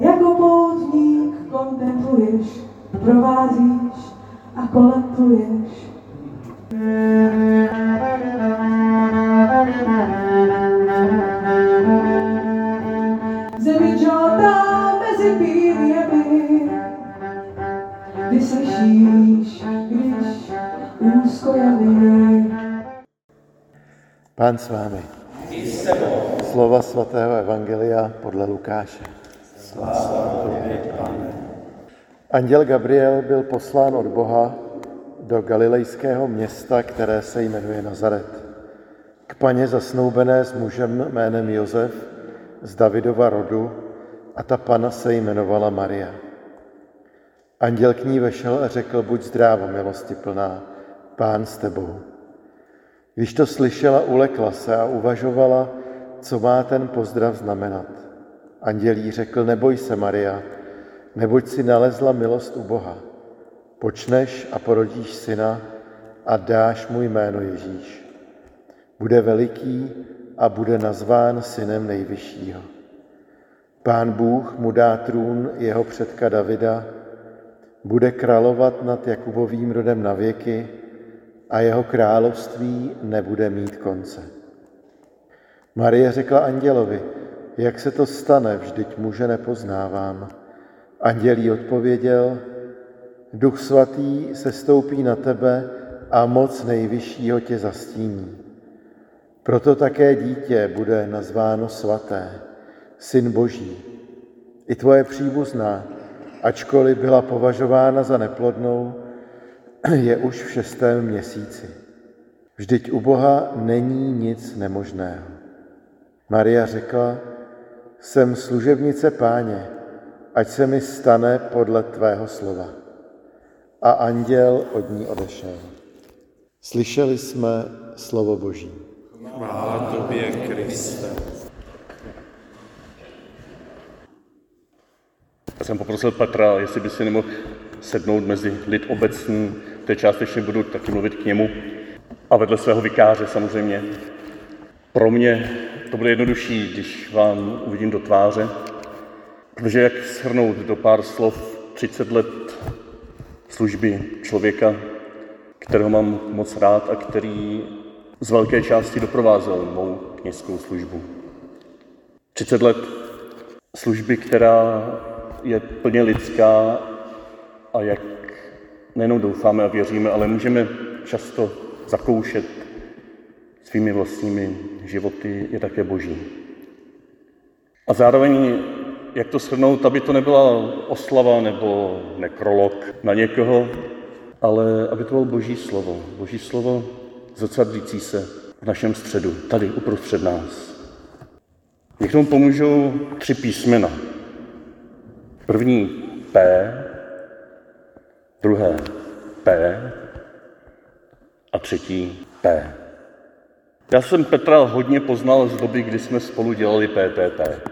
Jako poutník kontempluješ, provázíš a kolektuješ. Zemi žlutá mezi bílými, kdy slyšíš, když úzko javí. Pán s vámi. Slova svatého evangelia podle Lukáše. Sláva tobě, Pane. Anděl Gabriel byl poslán od Boha do galilejského města, které se jmenuje Nazaret, k paně zasnoubené s mužem jménem Josef z Davidova rodu, a ta pana se jmenovala Marie. Anděl k ní vešel a řekl: buď zdráva, milostiplná, Pán s tebou. Když to slyšela, ulekla se a uvažovala, co má ten pozdrav znamenat. Anděl jí řekl: neboj se, Maria, neboť si nalezla milost u Boha. Počneš a porodíš syna a dáš mu jméno Ježíš. Bude veliký a bude nazván synem Nejvyššího. Pán Bůh mu dá trůn jeho předka Davida, bude královat nad Jakubovým rodem na věky a jeho království nebude mít konce. Marie řekla andělovi: jak se to stane, vždyť muže nepoznávám. Anděl jí odpověděl: Duch svatý sestoupí na tebe a moc Nejvyššího tě zastíní. Proto také dítě bude nazváno svaté, Syn Boží. I tvoje příbuzná, ačkoliv byla považována za neplodnou, je už v 6. měsíci. Vždyť u Boha není nic nemožného. Maria řekla: jsem služebnice Páně, ať se mi stane podle tvého slova. A anděl od ní odešel. Slyšeli jsme slovo Boží. Chvála tobě, Kriste. Já jsem poprosil Petra, jestli by si nemohl sednout mezi lid obecný, té částečně budu taky mluvit k němu, a vedle svého vikáře samozřejmě. Pro mě to bude jednodušší, když vám uvidím do tváře, protože jak shrnout do pár slov 30 let služby člověka, kterého mám moc rád a který z velké části doprovázel mou kněžskou službu. 30 let služby, která je plně lidská a jak nejenom doufáme a věříme, ale můžeme často zakoušet svými vlastními životy, je také boží. A zároveň, jak to shrnout, aby to nebyla oslava nebo nekrolog na někoho, ale aby to bylo boží slovo zrcadlící se v našem středu, tady uprostřed nás. Mě k tomu pomůžou 3 písmena. První P, druhé P a třetí P. Já jsem Petra hodně poznal z doby, kdy jsme spolu dělali PTT.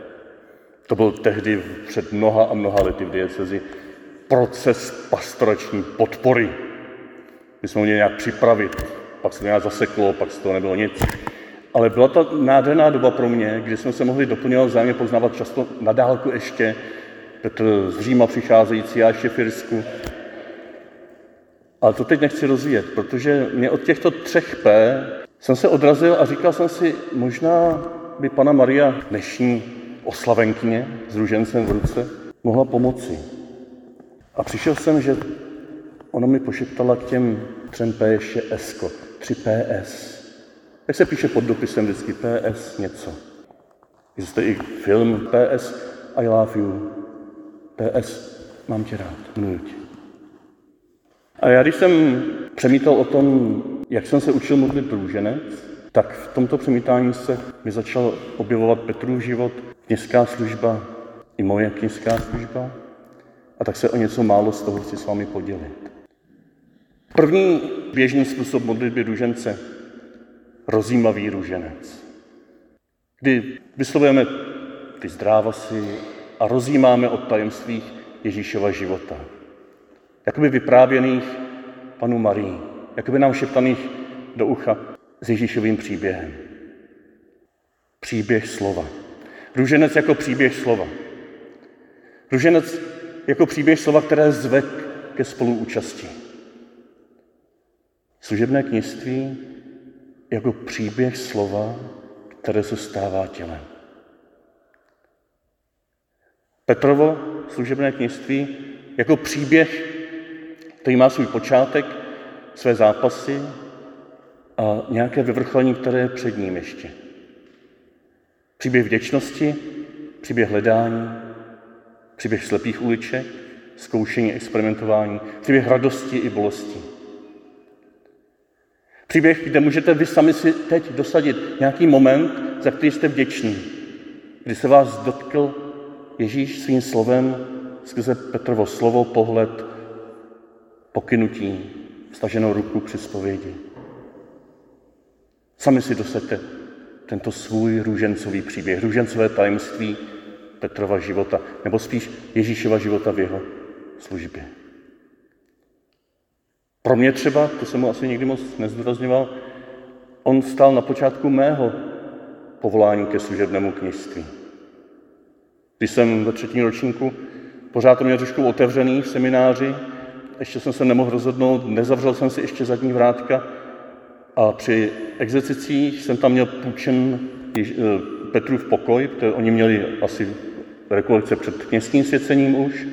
To byl tehdy před mnoha a mnoha lety v diecezi proces pastorační podpory. My jsme ho měli nějak připravit, pak se to nějak zaseklo, pak z toho nebylo nic. Ale byla ta nádherná doba pro mě, kdy jsme se mohli doplňovat vzájemně, poznávat často na dálku ještě. Petr z Říma přicházející, já ještě v Jirsku. Ale to teď nechci rozvíjet, protože mě od těchto 3 P jsem se odrazil a říkal jsem si, možná by Panna Maria, dnešní oslavenkyně s ružencem v ruce, mohla pomoci. A přišel jsem, že ona mi pošeptala k těm 3 P ještě S-ko, 3 PS. Jak se píše pod dopisem vždycky PS něco. Je zde i film PS I love you, PS mám tě rád, miluji tě. A já když jsem přemítal o tom, jak jsem se učil modlit růženec, tak v tomto přemítání se mi začal objevovat Petrův život, kněžská služba, i moje kněžská služba. A tak se o něco málo z toho chci s vámi podělit. První běžný způsob modlitby růžence, rozjímavý růženec. Kdy vyslovujeme ty zdráva si a rozjímáme o tajemstvích Ježíšova života. Jakoby vyprávěných panu Marii, jakoby nám šeptaných do ucha s Ježíšovým příběhem. Příběh slova. Růženec jako příběh slova. Růženec jako příběh slova, které zve ke spoluúčasti. Služebné kněžství jako příběh slova, které se stává tělem. Petrovo služebné kněžství jako příběh, který má svůj počátek, své zápasy a nějaké vyvrcholení, které je před ním ještě. Příběh vděčnosti, příběh hledání, příběh slepých uliček, zkoušení, experimentování, příběh radosti i bolesti. Příběh, kde můžete vy sami si teď dosadit nějaký moment, za který jste vděční, kdy se vás dotkl Ježíš svým slovem skrze Petrovo slovo, pohled, pokynutí, staženou ruku při zpovědi. Sami si dosaďte tento svůj růžencový příběh, růžencové tajemství Petrova života, nebo spíš Ježíšova života v jeho službě. Pro mě třeba, to jsem mu asi nikdy moc nezdůrazňoval, on stál na počátku mého povolání ke služebnému kněžství. Když jsem ve třetím ročníku, pořád to měl trošku otevřený v semináři, ještě jsem se nemohl rozhodnout, nezavřel jsem si ještě zadní vrátka a při exercicích jsem tam měl půjčen Petrův pokoj, protože oni měli asi rekolekce před kněžským svěcením už,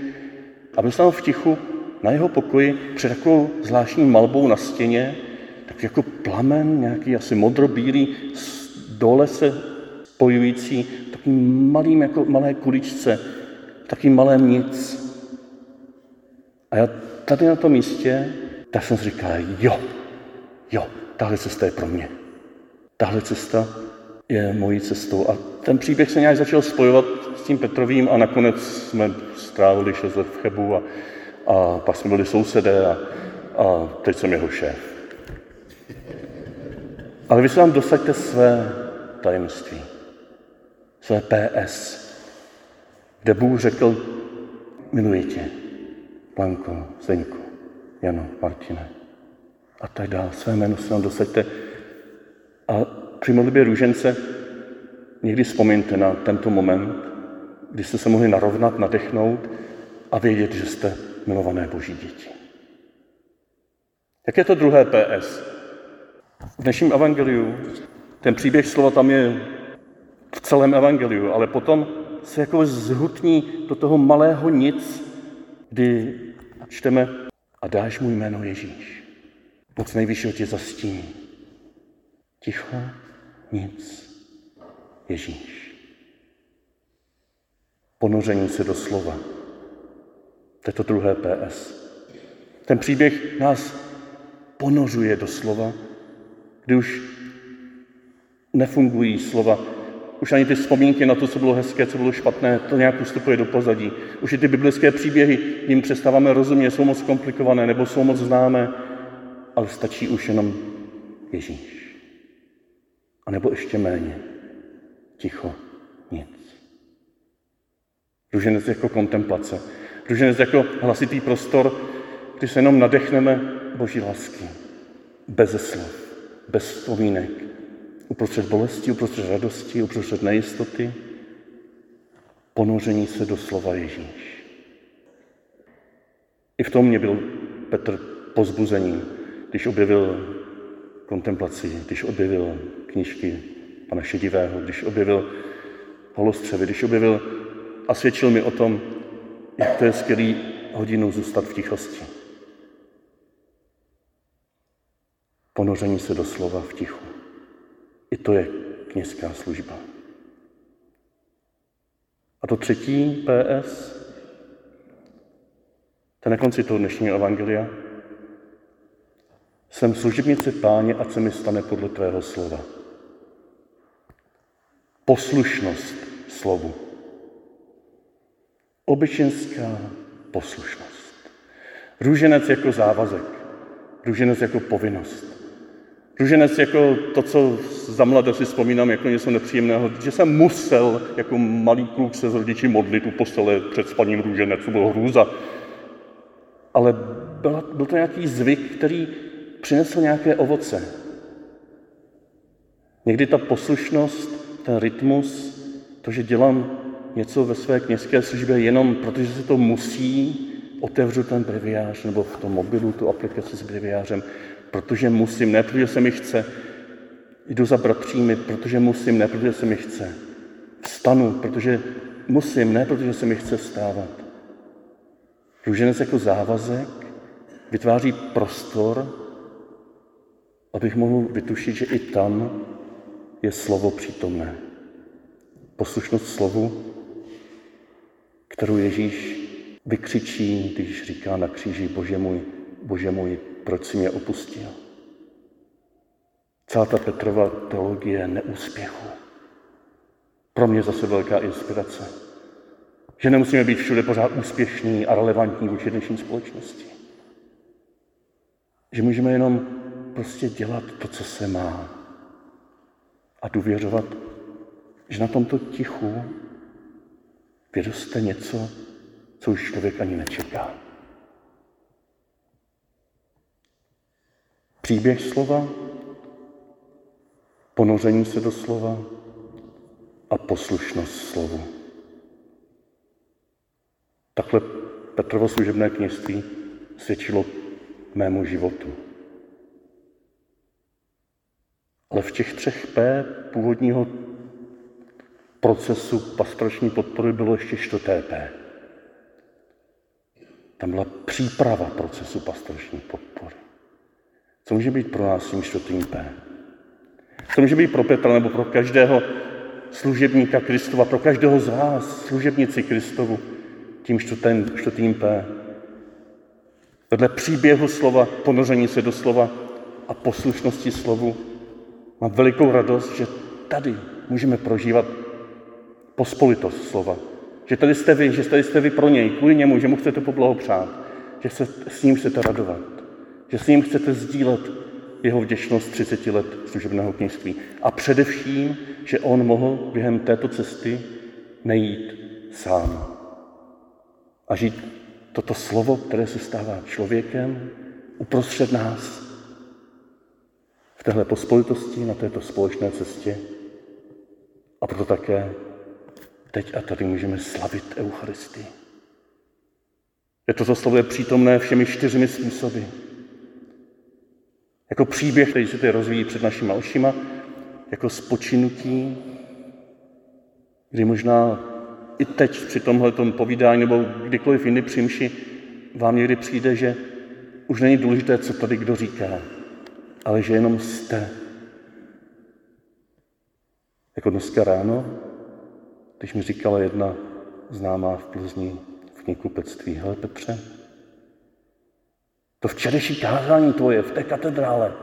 a byl jsem v tichu na jeho pokoji před takovou zvláštní malbou na stěně, tak jako plamen, nějaký asi modrobílý, dole se spojující, v takovým malým, jako malé kuličce, v takovým malém nic. A já tady na tom místě, tak jsem si říkal, jo, tahle cesta je pro mě. Tahle cesta je mojí cestou. A ten příběh se nějak začal spojovat s tím Petrovým a nakonec jsme strávili 6 let v Chebu a pak jsme byli sousedé a teď jsem jeho šéf. Ale vy se vám dosaďte své tajemství, své PS, kde Bůh řekl, miluji tě, Blanko, Zdeňku, Jano, Martine a tak dál. Své jméno se vám dosaďte a při modlitbě růžence někdy vzpomeňte na tento moment, kdy jste se mohli narovnat, nadechnout a vědět, že jste milované Boží děti. Jak je to druhé PS? V dnešním evangeliu, ten příběh slova tam je v celém evangeliu, ale potom se jako zhutní do toho malého nic, kdy čteme a dáš mu jméno Ježíš. Moc nejvyššího tě zastíní. Ticho, nic, Ježíš. Ponoření se do slova. To je to druhé PS. Ten příběh nás ponořuje do slova, kdy už nefungují slova. Už ani ty vzpomínky na to, co bylo hezké, co bylo špatné, to nějak ustupuje do pozadí. Už i ty biblické příběhy jim přestáváme rozumět, jsou moc komplikované nebo jsou moc známé, ale stačí už jenom Ježíš. A nebo ještě méně. Ticho, nic. Růženec jako kontemplace. Růženec jako hlasitý prostor, kdy se jenom nadechneme Boží lásky. Bez slov, bez vzpomínek. Uprostřed bolesti, uprostřed radosti, uprostřed nejistoty. Ponoření se do slova Ježíš. I v tom mě byl Petr povzbuzením, když objevil kontemplaci, když objevil knížky pana Šedivého, když objevil holostřevy, když objevil a svědčil mi o tom, jak to je skvělý hodinu zůstat v tichosti. Ponoření se do slova v tichu. I to je kněžská služba. A to třetí PS, to je na konci toho dnešního evangelia. Jsem služebnice Páně, ať se mi stane podle tvého slova. Poslušnost slovu. Obyčejná poslušnost. Růženec jako závazek. Růženec jako povinnost. Růženec jako to, co za mladé si vzpomínám jako něco nepříjemného, že jsem musel jako malý kluk se s rodiči modlit u postele před spaním růženec, to bylo hrůza. Ale byl to nějaký zvyk, který přinesl nějaké ovoce. Někdy ta poslušnost, ten rytmus, to, že dělám něco ve své kněžské službě jenom protože se to musí, otevřu ten breviář nebo v tom mobilu tu aplikaci s breviářem, protože musím, ne protože se mi chce. Jdu za bratřími, protože musím, ne protože se mi chce. Vstanu, protože musím, ne protože se mi chce stávat. Růženec jako závazek vytváří prostor, abych mohl vytušit, že i tam je slovo přítomné. Poslušnost slovu, kterou Ježíš vykřičí, když říká na kříži: Bože můj, proč jsi mě opustil? Celá ta Petrova teologie neúspěchu. Pro mě zase velká inspirace. Že nemusíme být všude pořád úspěšní a relevantní vůči dnešní společnosti. Že můžeme jenom prostě dělat to, co se má. A důvěřovat, že na tomto tichu vyroste něco, co už člověk ani nečeká. Příběh slova, ponoření se do slova a poslušnost slovu. Takhle Petrovo služebné kněžství svědčilo mému životu. Ale v těch 3 P původního procesu pastorační podpory bylo ještě 4. P. Tam byla příprava procesu pastorační podpory. Co může být pro nás tím 4. P? To může být pro Petra nebo pro každého služebníka Kristova, pro každého z vás, služebnici Kristovu, tím 4. P. Vedle příběhu slova, ponoření se do slova a poslušnosti slovu mám velikou radost, že tady můžeme prožívat pospolitost slova. Že tady jste vy pro něj, kvůli němu, že mu chcete poblahopřát, že se s ním chcete radovat, že s ním chcete sdílet jeho vděčnost 30 let služebného kněžství. A především, že on mohl během této cesty nejít sám. A žít toto slovo, které se stává člověkem, uprostřed nás. V téhle pospolitosti, na této společné cestě. A proto také teď a tady můžeme slavit Eucharistii. Je toto slovo je přítomné všemi 4 způsoby. Jako příběh, který se tady rozvíjí před našima očima, jako spočinutí, kdy možná i teď při tomhletom povídání nebo kdykoliv jindy při mši vám někdy přijde, že už není důležité, co tady kdo říká, ale že jenom jste. Jako dneska ráno, když mi říkala jedna známá v Plzni v knihkupectví: hele Petře, to včerejší kázání tvoje v té katedrále,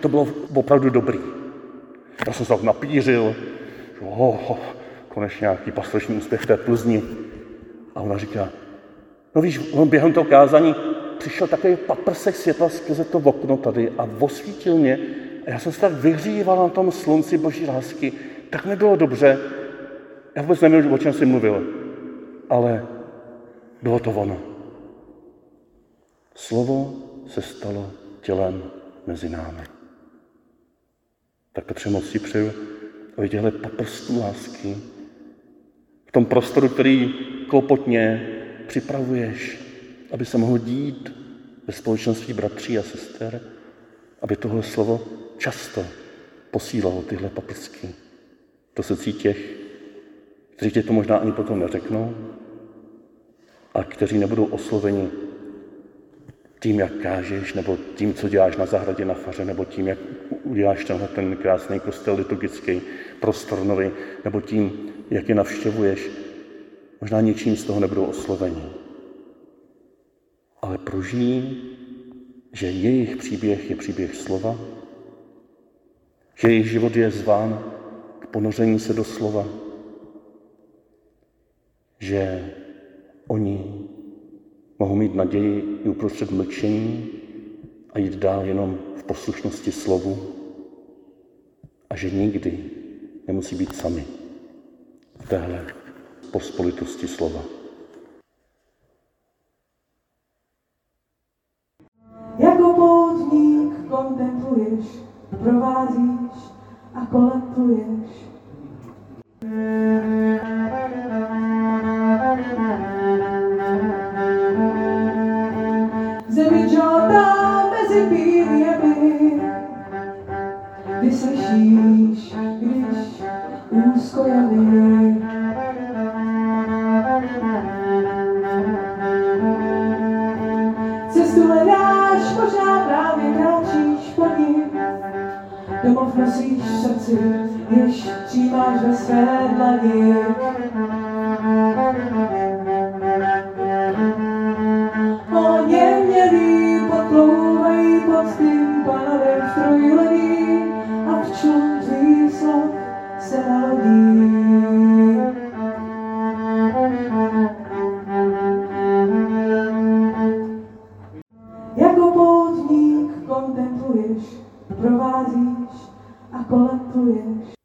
to bylo opravdu dobrý. Já jsem se tak napířil, že konečně nějaký pastorační úspěch v té Plzni. A ona říká: no víš, během toho kázání přišel takový paprsek světla skrze to okno tady a osvítil mě. A já jsem se tak vyhříval na tom slunci boží lásky. Tak mi bylo dobře. Já vůbec nevím, o čem jsi mluvil. Ale bylo to ono. Slovo se stalo tělem mezi námi. Tak Petře, moc si přeju, aby těhle paprstů lásky v tom prostoru, který klopotně připravuješ, aby se mohlo dít ve společenství bratří a sester, aby tohle slovo často posílalo tyhle paprstky do srdcí těch, kteří tě to možná ani potom neřeknou a kteří nebudou osloveni tím, jak kážeš, nebo tím, co děláš na zahradě na faře, nebo tím, jak uděláš tenhle ten krásný kostel liturgický, prostornový, nebo tím, jak je navštěvuješ. Možná ničím z toho nebudou osloveni. Ale prožijí, že jejich příběh je příběh slova, že jejich život je zván k ponoření se do slova, že oni mohou mít naději i uprostřed mlčení a jít dál jenom v poslušnosti slovu a že nikdy nemusí být sami v téhle pospolitosti slova. Jako poutník kontempluješ, provázíš a kolektuješ. chci být jemi. Ty se šíš, když úzko jeli. Cestu hledáš, možná právě kráčíš po ní. Domov nosíš v srdci, jež přijímáš ve své dlani. Kontempluješ, provázíš a koletuješ.